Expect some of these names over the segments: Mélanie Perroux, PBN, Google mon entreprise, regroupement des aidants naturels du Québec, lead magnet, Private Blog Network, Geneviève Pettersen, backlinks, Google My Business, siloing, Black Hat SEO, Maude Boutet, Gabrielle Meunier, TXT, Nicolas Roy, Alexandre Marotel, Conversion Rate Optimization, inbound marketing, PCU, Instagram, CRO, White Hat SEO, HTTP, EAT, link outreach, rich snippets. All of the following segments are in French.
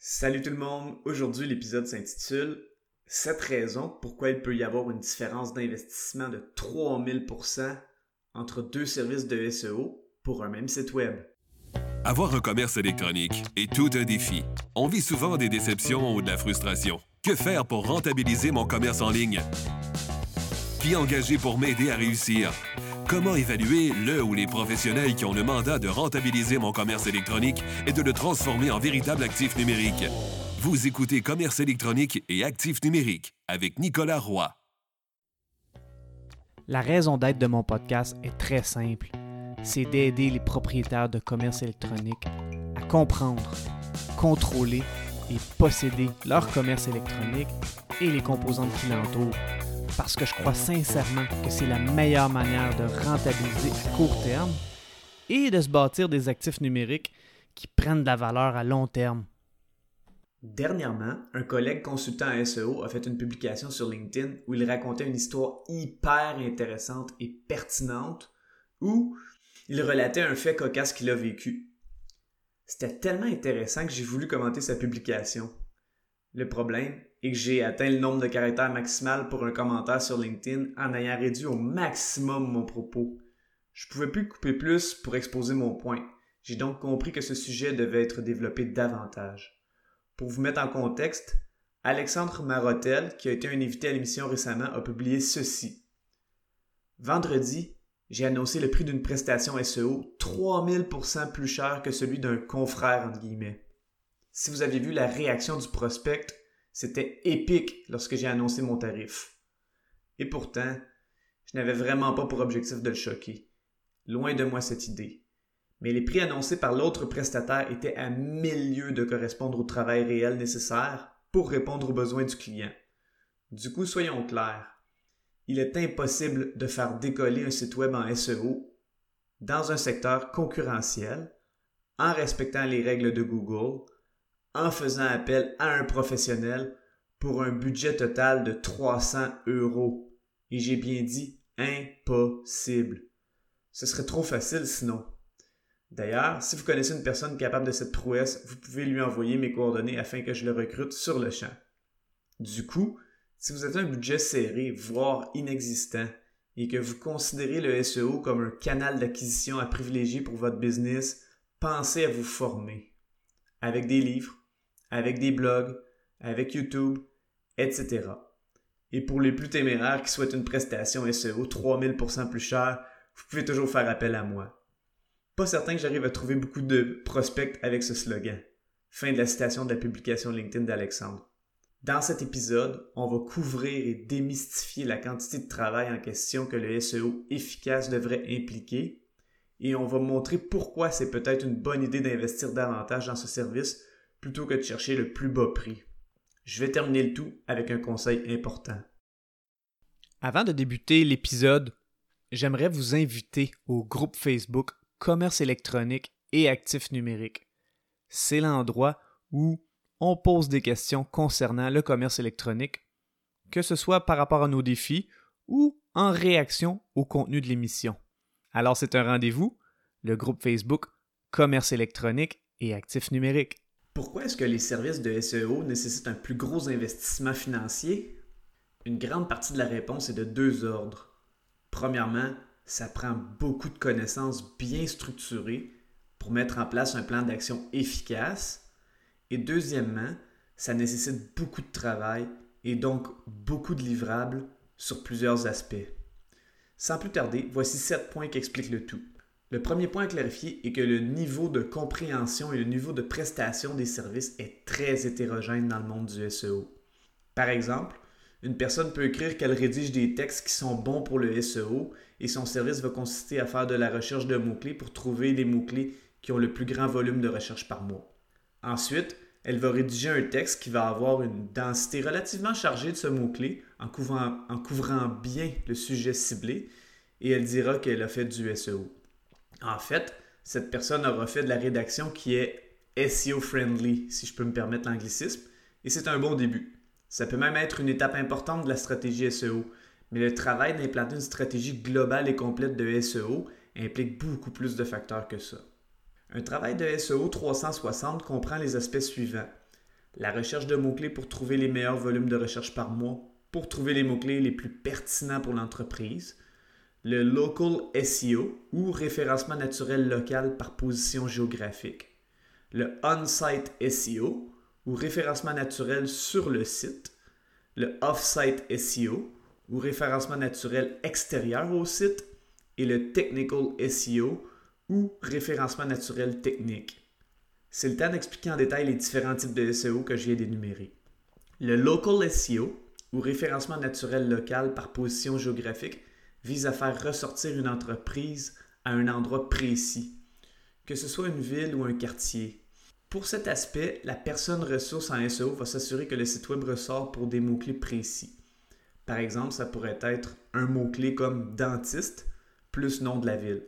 Salut tout le monde! Aujourd'hui, l'épisode s'intitule « 7 raisons pourquoi il peut y avoir une différence d'investissement de 3000% entre deux services de SEO pour un même site web. » Avoir un commerce électronique est tout un défi. On vit souvent des déceptions ou de la frustration. Que faire pour rentabiliser mon commerce en ligne? Qui engager pour m'aider à réussir? Comment évaluer le ou les professionnels qui ont le mandat de rentabiliser mon commerce électronique et de le transformer en véritable actif numérique? Vous écoutez Commerce électronique et actif numérique avec Nicolas Roy. La raison d'être de mon podcast est très simple. C'est d'aider les propriétaires de commerce électronique à comprendre, contrôler et posséder leur commerce électronique et les composantes qui l'entourent. Parce que je crois sincèrement que c'est la meilleure manière de rentabiliser à court terme et de se bâtir des actifs numériques qui prennent de la valeur à long terme. Dernièrement, un collègue consultant en SEO a fait une publication sur LinkedIn où il racontait une histoire hyper intéressante et pertinente où il relatait un fait cocasse qu'il a vécu. C'était tellement intéressant que j'ai voulu commenter sa publication. Le problème est que j'ai atteint le nombre de caractères maximal pour un commentaire sur LinkedIn en ayant réduit au maximum mon propos. Je ne pouvais plus couper plus pour exposer mon point. J'ai donc compris que ce sujet devait être développé davantage. Pour vous mettre en contexte, Alexandre Marotel, qui a été un invité à l'émission récemment, a publié ceci. Vendredi, j'ai annoncé le prix d'une prestation SEO 3000% plus cher que celui d'un confrère, entre guillemets. Si vous aviez vu la réaction du prospect, c'était épique lorsque j'ai annoncé mon tarif. Et pourtant, je n'avais vraiment pas pour objectif de le choquer. Loin de moi cette idée. Mais les prix annoncés par l'autre prestataire étaient à 1000 lieues de correspondre au travail réel nécessaire pour répondre aux besoins du client. Du coup, soyons clairs, il est impossible de faire décoller un site web en SEO dans un secteur concurrentiel, en respectant les règles de Google, en faisant appel à un professionnel pour un budget total de 300 €. Et j'ai bien dit impossible. Ce serait trop facile sinon. D'ailleurs, si vous connaissez une personne capable de cette prouesse, vous pouvez lui envoyer mes coordonnées afin que je le recrute sur le champ. Du coup, si vous avez un budget serré, voire inexistant, et que vous considérez le SEO comme un canal d'acquisition à privilégier pour votre business, pensez à vous former. Avec des livres, avec des blogs, avec YouTube, etc. Et pour les plus téméraires qui souhaitent une prestation SEO 3000% plus chère, vous pouvez toujours faire appel à moi. Pas certain que j'arrive à trouver beaucoup de prospects avec ce slogan. Fin de la citation de la publication LinkedIn d'Alexandre. Dans cet épisode, on va couvrir et démystifier la quantité de travail en question que le SEO efficace devrait impliquer. Et on va montrer pourquoi c'est peut-être une bonne idée d'investir davantage dans ce service plutôt que de chercher le plus bas prix. Je vais terminer le tout avec un conseil important. Avant de débuter l'épisode, j'aimerais vous inviter au groupe Facebook Commerce électronique et actifs numériques. C'est l'endroit où on pose des questions concernant le commerce électronique, que ce soit par rapport à nos défis ou en réaction au contenu de l'émission. Alors c'est un rendez-vous, le groupe Facebook Commerce électronique et actifs numériques. Pourquoi est-ce que les services de SEO nécessitent un plus gros investissement financier? Une grande partie de la réponse est de deux ordres. Premièrement, ça prend beaucoup de connaissances bien structurées pour mettre en place un plan d'action efficace. Et deuxièmement, ça nécessite beaucoup de travail et donc beaucoup de livrables sur plusieurs aspects. Sans plus tarder, voici 7 points qui expliquent le tout. Le premier point à clarifier est que le niveau de compréhension et le niveau de prestation des services est très hétérogène dans le monde du SEO. Par exemple, une personne peut écrire qu'elle rédige des textes qui sont bons pour le SEO et son service va consister à faire de la recherche de mots-clés pour trouver les mots-clés qui ont le plus grand volume de recherche par mois. Ensuite, elle va rédiger un texte qui va avoir une densité relativement chargée de ce mot-clé en couvrant bien le sujet ciblé et elle dira qu'elle a fait du SEO. En fait, cette personne aura fait de la rédaction qui est SEO-friendly, si je peux me permettre l'anglicisme, et c'est un bon début. Ça peut même être une étape importante de la stratégie SEO, mais le travail d'implanter une stratégie globale et complète de SEO implique beaucoup plus de facteurs que ça. Un travail de SEO 360 comprend les aspects suivants. la recherche de mots-clés pour trouver les meilleurs volumes de recherche par mois, pour trouver les mots-clés les plus pertinents pour l'entreprise, le local SEO ou référencement naturel local par position géographique, le on-site SEO ou référencement naturel sur le site, le off-site SEO ou référencement naturel extérieur au site et le technical SEO ou référencement naturel technique. C'est le temps d'expliquer en détail les différents types de SEO que je viens d'énumérer. Le local SEO ou référencement naturel local par position géographique vise à faire ressortir une entreprise à un endroit précis, que ce soit une ville ou un quartier. Pour cet aspect, la personne ressource en SEO va s'assurer que le site web ressort pour des mots-clés précis. Par exemple, ça pourrait être un mot-clé comme « dentiste » plus nom de la ville.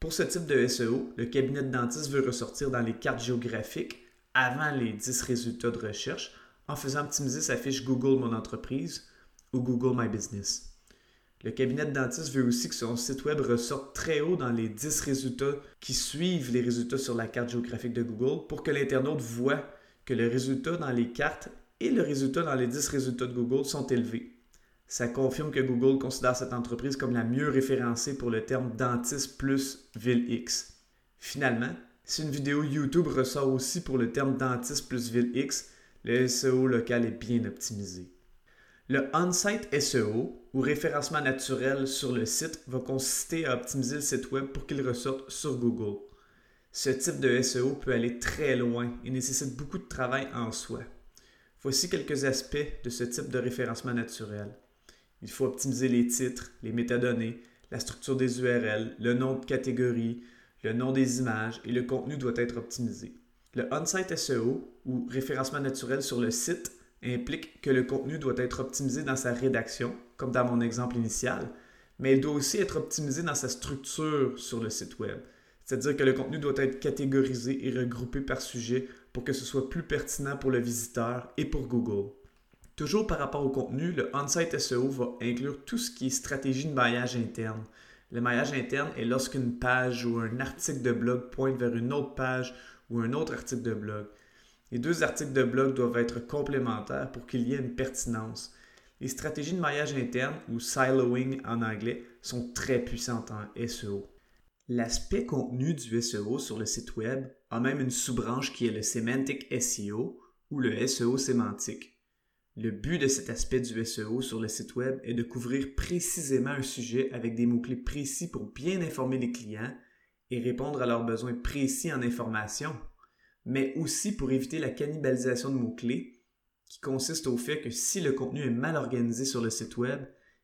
Pour ce type de SEO, le cabinet de dentiste veut ressortir dans les cartes géographiques avant les 10 résultats de recherche en faisant optimiser sa fiche Google mon entreprise ou Google My Business. Le cabinet de dentiste veut aussi que son site web ressorte très haut dans les 10 résultats qui suivent les résultats sur la carte géographique de Google pour que l'internaute voit que le résultat dans les cartes et le résultat dans les 10 résultats de Google sont élevés. Ça confirme que Google considère cette entreprise comme la mieux référencée pour le terme « dentiste plus ville X ». Finalement, si une vidéo YouTube ressort aussi pour le terme « dentiste plus ville X », le SEO local est bien optimisé. Le on-site SEO, ou référencement naturel sur le site, va consister à optimiser le site web pour qu'il ressorte sur Google. Ce type de SEO peut aller très loin et nécessite beaucoup de travail en soi. Voici quelques aspects de ce type de référencement naturel. Il faut optimiser les titres, les métadonnées, la structure des URL, le nom de catégorie, le nom des images et le contenu doit être optimisé. Le on-site SEO ou référencement naturel sur le site implique que le contenu doit être optimisé dans sa rédaction, comme dans mon exemple initial, mais il doit aussi être optimisé dans sa structure sur le site web. C'est-à-dire que le contenu doit être catégorisé et regroupé par sujet pour que ce soit plus pertinent pour le visiteur et pour Google. Toujours par rapport au contenu, le on-site SEO va inclure tout ce qui est stratégie de maillage interne. Le maillage interne est lorsqu'une page ou un article de blog pointe vers une autre page ou un autre article de blog. Les deux articles de blog doivent être complémentaires pour qu'il y ait une pertinence. Les stratégies de maillage interne, ou siloing en anglais, sont très puissantes en SEO. L'aspect contenu du SEO sur le site web a même une sous-branche qui est le Semantic SEO ou le SEO sémantique. Le but de cet aspect du SEO sur le site web est de couvrir précisément un sujet avec des mots-clés précis pour bien informer les clients et répondre à leurs besoins précis en information, mais aussi pour éviter la cannibalisation de mots-clés qui consiste au fait que si le contenu est mal organisé sur le site web,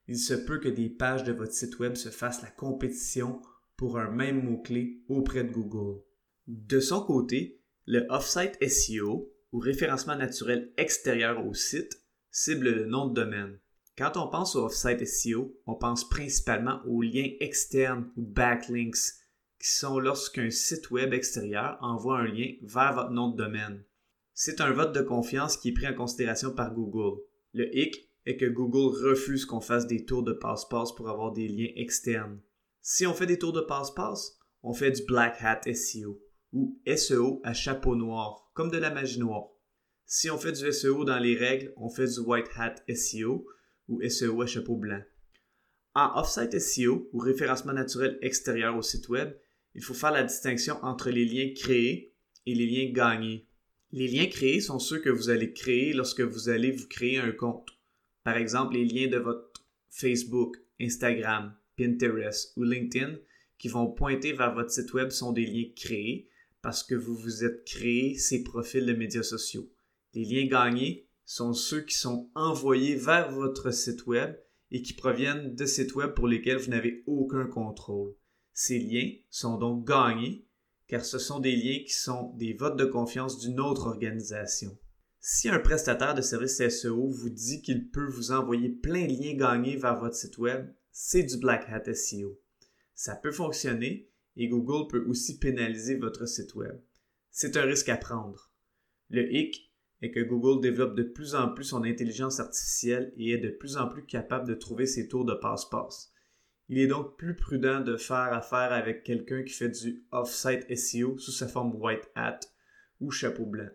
il se peut que des pages de votre site web se fassent la compétition pour un même mot-clé auprès de Google. De son côté, le off-site SEO ou référencement naturel extérieur au site cible le nom de domaine. Quand on pense au off-site SEO, on pense principalement aux liens externes ou backlinks, qui sont lorsqu'un site web extérieur envoie un lien vers votre nom de domaine. C'est un vote de confiance qui est pris en considération par Google. Le hic est que Google refuse qu'on fasse des tours de passe-passe pour avoir des liens externes. Si on fait des tours de passe-passe, on fait du black hat SEO ou SEO à chapeau noir, comme de la magie noire. Si on fait du SEO dans les règles, on fait du White Hat SEO ou SEO à chapeau blanc. En off-site SEO ou référencement naturel extérieur au site web, il faut faire la distinction entre les liens créés et les liens gagnés. Les liens créés sont ceux que vous allez créer lorsque vous allez vous créer un compte. Par exemple, les liens de votre Facebook, Instagram, Pinterest ou LinkedIn qui vont pointer vers votre site web sont des liens créés parce que vous vous êtes créé ces profils de médias sociaux. Les liens gagnés sont ceux qui sont envoyés vers votre site web et qui proviennent de sites web pour lesquels vous n'avez aucun contrôle. Ces liens sont donc gagnés, car ce sont des liens qui sont des votes de confiance d'une autre organisation. Si un prestataire de services SEO vous dit qu'il peut vous envoyer plein de liens gagnés vers votre site web, c'est du Black Hat SEO. Ça peut fonctionner et Google peut aussi pénaliser votre site web. C'est un risque à prendre. Le hic est que Google développe de plus en plus son intelligence artificielle et est de plus en plus capable de trouver ses tours de passe-passe. Il est donc plus prudent de faire affaire avec quelqu'un qui fait du off-site SEO sous sa forme White Hat ou chapeau blanc.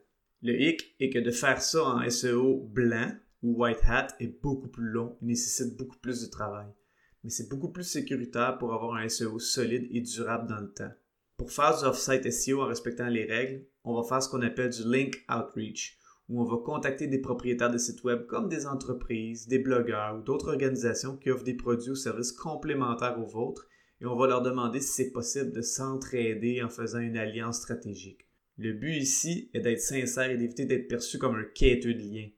Le hic est que de faire ça en SEO blanc ou white hat est beaucoup plus long et nécessite beaucoup plus de travail. Mais c'est beaucoup plus sécuritaire pour avoir un SEO solide et durable dans le temps. Pour faire du off-site SEO en respectant les règles, on va faire ce qu'on appelle du link outreach, où on va contacter des propriétaires de sites web comme des entreprises, des blogueurs ou d'autres organisations qui offrent des produits ou services complémentaires aux vôtres et on va leur demander si c'est possible de s'entraider en faisant une alliance stratégique. Le but ici est d'être sincère et d'éviter d'être perçu comme un quêteux de liens.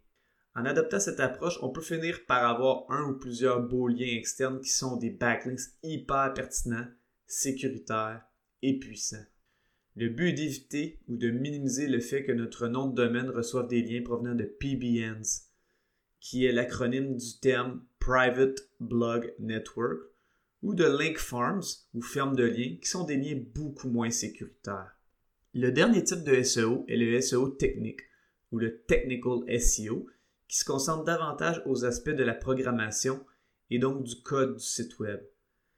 En adoptant cette approche, on peut finir par avoir un ou plusieurs beaux liens externes qui sont des backlinks hyper pertinents, sécuritaires et puissants. Le but est d'éviter ou de minimiser le fait que notre nom de domaine reçoive des liens provenant de PBNs, qui est l'acronyme du terme Private Blog Network, ou de Link Farms, ou fermes de liens, qui sont des liens beaucoup moins sécuritaires. Le dernier type de SEO est le SEO technique, ou le Technical SEO, qui se concentre davantage aux aspects de la programmation et donc du code du site web.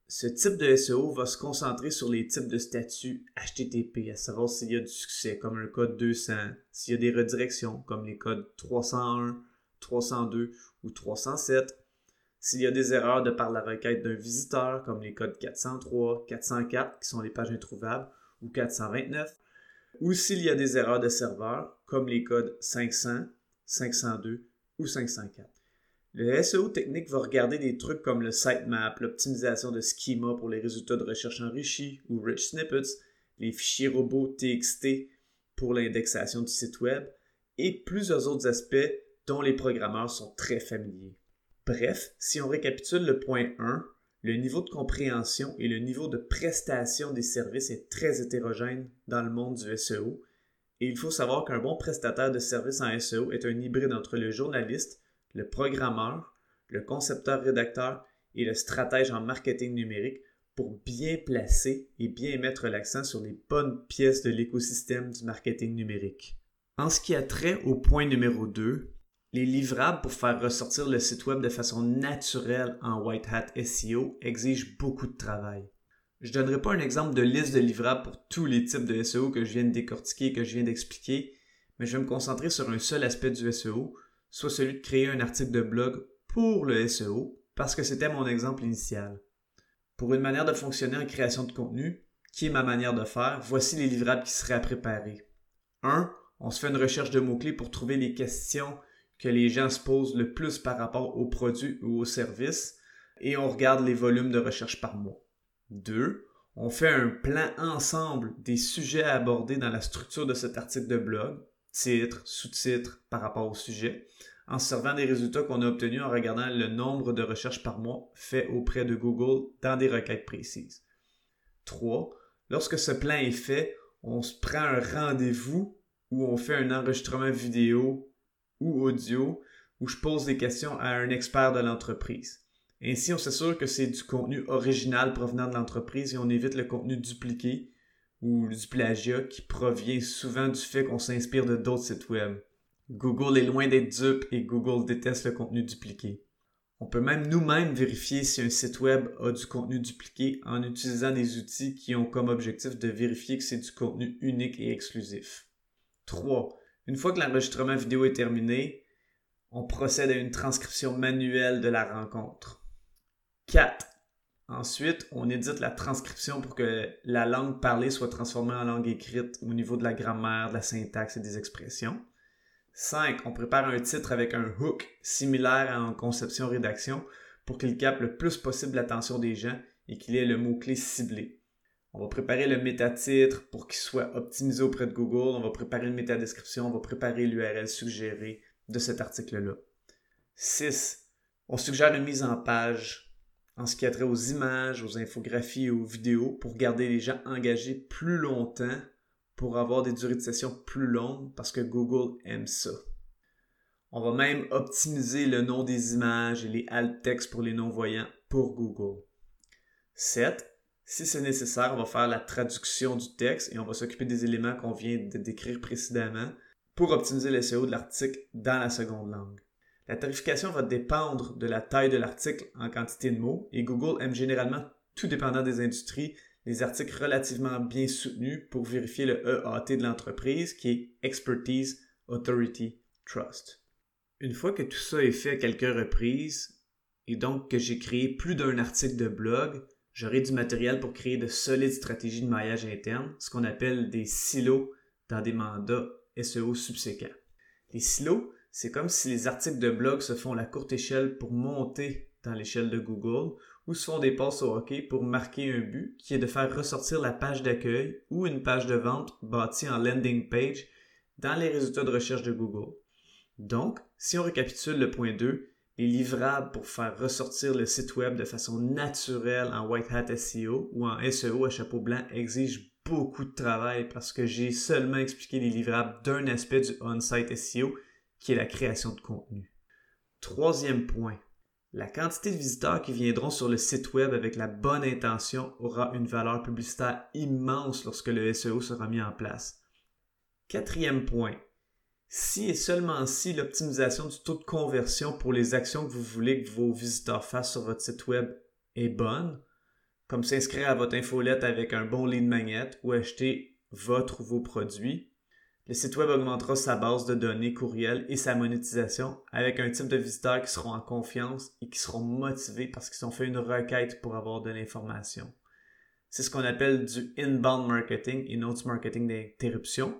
Ce type de SEO va se concentrer sur les types de statuts HTTP, à savoir s'il y a du succès, comme le code 200, s'il y a des redirections, comme les codes 301, 302 ou 307, s'il y a des erreurs de par la requête d'un visiteur, comme les codes 403, 404, qui sont les pages introuvables, ou 429, ou s'il y a des erreurs de serveur, comme les codes 500, 502 ou 504. Le SEO technique va regarder des trucs comme le sitemap, l'optimisation de schema pour les résultats de recherche enrichis ou rich snippets, les fichiers robots TXT pour l'indexation du site web et plusieurs autres aspects dont les programmeurs sont très familiers. Bref, si on récapitule le point 1, le niveau de compréhension et le niveau de prestation des services est très hétérogène dans le monde du SEO et il faut savoir qu'un bon prestataire de services en SEO est un hybride entre le journaliste, le programmeur, le concepteur-rédacteur et le stratège en marketing numérique pour bien placer et bien mettre l'accent sur les bonnes pièces de l'écosystème du marketing numérique. En ce qui a trait au point numéro 2, les livrables pour faire ressortir le site web de façon naturelle en white hat SEO exigent beaucoup de travail. Je ne donnerai pas un exemple de liste de livrables pour tous les types de SEO que je viens de décortiquer et que je viens d'expliquer, mais je vais me concentrer sur un seul aspect du SEO, soit celui de créer un article de blog pour le SEO, parce que c'était mon exemple initial. Pour une manière de fonctionner en création de contenu, qui est ma manière de faire, voici les livrables qui seraient à préparer. 1. On se fait une recherche de mots-clés pour trouver les questions que les gens se posent le plus par rapport aux produits ou aux services, et on regarde les volumes de recherche par mois. 2. On fait un plan ensemble des sujets à aborder dans la structure de cet article de blog, titres, sous-titres par rapport au sujet, en se servant des résultats qu'on a obtenus en regardant le nombre de recherches par mois faites auprès de Google dans des requêtes précises. 3. Lorsque ce plan est fait, on se prend un rendez-vous où on fait un enregistrement vidéo ou audio où je pose des questions à un expert de l'entreprise. Ainsi, on s'assure que c'est du contenu original provenant de l'entreprise et on évite le contenu dupliqué ou du plagiat qui provient souvent du fait qu'on s'inspire de d'autres sites web. Google est loin d'être dupe et Google déteste le contenu dupliqué. On peut même nous-mêmes vérifier si un site web a du contenu dupliqué en utilisant des outils qui ont comme objectif de vérifier que c'est du contenu unique et exclusif. 3. Une fois que l'enregistrement vidéo est terminé, on procède à une transcription manuelle de la rencontre. 4. Ensuite, on édite la transcription pour que la langue parlée soit transformée en langue écrite au niveau de la grammaire, de la syntaxe et des expressions. 5. On prépare un titre avec un hook similaire à en conception-rédaction pour qu'il capte le plus possible l'attention des gens et qu'il ait le mot-clé ciblé. On va préparer le métatitre pour qu'il soit optimisé auprès de Google. On va préparer une métadescription. On va préparer l'URL suggérée de cet article-là. 6. On suggère une mise en page en ce qui a trait aux images, aux infographies et aux vidéos pour garder les gens engagés plus longtemps, pour avoir des durées de session plus longues parce que Google aime ça. On va même optimiser le nom des images et les alt textes pour les non-voyants pour Google. 7. Si c'est nécessaire, on va faire la traduction du texte et on va s'occuper des éléments qu'on vient de décrire précédemment pour optimiser le SEO de l'article dans la seconde langue. La tarification va dépendre de la taille de l'article en quantité de mots et Google aime généralement, tout dépendant des industries, les articles relativement bien soutenus pour vérifier le EAT de l'entreprise qui est Expertise, Authority, Trust. Une fois que tout ça est fait à quelques reprises, et donc que j'ai créé plus d'un article de blog, j'aurai du matériel pour créer de solides stratégies de maillage interne, ce qu'on appelle des silos dans des mandats SEO subséquents. Les silos, c'est comme si les articles de blog se font à la courte échelle pour monter dans l'échelle de Google ou se font des passes au hockey pour marquer un but qui est de faire ressortir la page d'accueil ou une page de vente bâtie en landing page dans les résultats de recherche de Google. Donc, si on récapitule le point 2, les livrables pour faire ressortir le site web de façon naturelle en White Hat SEO ou en SEO à chapeau blanc exigent beaucoup de travail parce que j'ai seulement expliqué les livrables d'un aspect du on-site SEO qui est la création de contenu. Troisième point, la quantité de visiteurs qui viendront sur le site web avec la bonne intention aura une valeur publicitaire immense lorsque le SEO sera mis en place. Quatrième point, si et seulement si l'optimisation du taux de conversion pour les actions que vous voulez que vos visiteurs fassent sur votre site web est bonne, comme s'inscrire à votre infolette avec un bon lead magnet ou acheter votre ou vos produits, le site web augmentera sa base de données courriel et sa monétisation avec un type de visiteurs qui seront en confiance et qui seront motivés parce qu'ils ont fait une requête pour avoir de l'information. C'est ce qu'on appelle du inbound marketing et non du marketing d'interruption.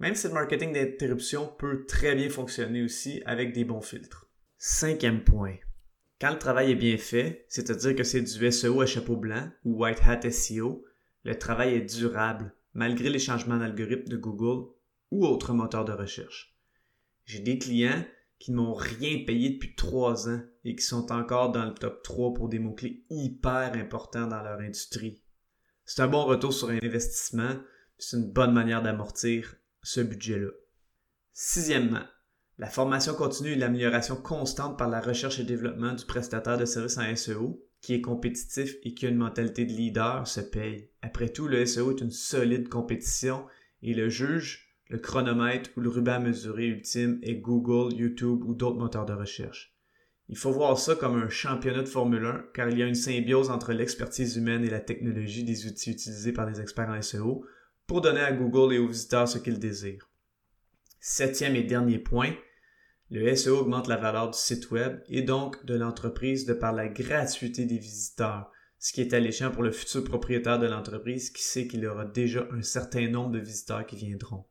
Même si le marketing d'interruption peut très bien fonctionner aussi avec des bons filtres. Cinquième point. Quand le travail est bien fait, c'est-à-dire que c'est du SEO à chapeau blanc ou White Hat SEO, le travail est durable malgré les changements d'algorithme de Google ou autres moteurs de recherche. J'ai des clients qui ne m'ont rien payé depuis 3 ans et qui sont encore dans le top 3 pour des mots-clés hyper importants dans leur industrie. C'est un bon retour sur investissement, c'est une bonne manière d'amortir ce budget-là. Sixièmement, la formation continue et l'amélioration constante par la recherche et développement du prestataire de services en SEO, qui est compétitif et qui a une mentalité de leader, se paye. Après tout, le SEO est une solide compétition et le juge, le chronomètre ou le ruban à mesurer ultime est Google, YouTube ou d'autres moteurs de recherche. Il faut voir ça comme un championnat de Formule 1, car il y a une symbiose entre l'expertise humaine et la technologie des outils utilisés par les experts en SEO, pour donner à Google et aux visiteurs ce qu'ils désirent. Septième et dernier point, le SEO augmente la valeur du site web et donc de l'entreprise de par la gratuité des visiteurs, ce qui est alléchant pour le futur propriétaire de l'entreprise qui sait qu'il aura déjà un certain nombre de visiteurs qui viendront.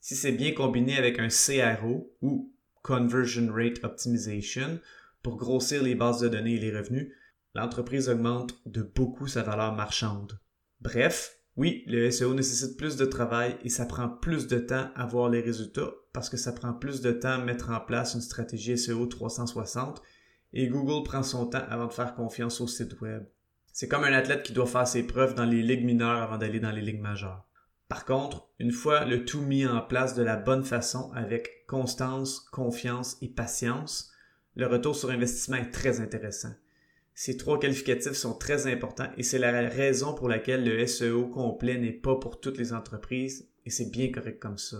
Si c'est bien combiné avec un CRO ou Conversion Rate Optimization pour grossir les bases de données et les revenus, l'entreprise augmente de beaucoup sa valeur marchande. Bref, oui, le SEO nécessite plus de travail et ça prend plus de temps à voir les résultats parce que ça prend plus de temps à mettre en place une stratégie SEO 360 et Google prend son temps avant de faire confiance au site web. C'est comme un athlète qui doit faire ses preuves dans les ligues mineures avant d'aller dans les ligues majeures. Par contre, une fois le tout mis en place de la bonne façon avec constance, confiance et patience, le retour sur investissement est très intéressant. Ces 3 qualificatifs sont très importants et c'est la raison pour laquelle le SEO complet n'est pas pour toutes les entreprises et c'est bien correct comme ça.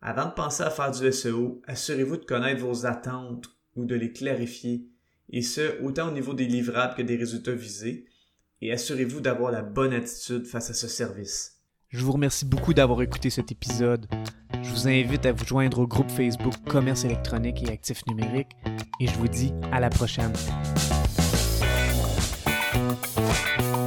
Avant de penser à faire du SEO, assurez-vous de connaître vos attentes ou de les clarifier et ce, autant au niveau des livrables que des résultats visés et assurez-vous d'avoir la bonne attitude face à ce service. Je vous remercie beaucoup d'avoir écouté cet épisode. Je vous invite à vous joindre au groupe Facebook Commerce électronique et actifs numériques et je vous dis à la prochaine. We'll be right back.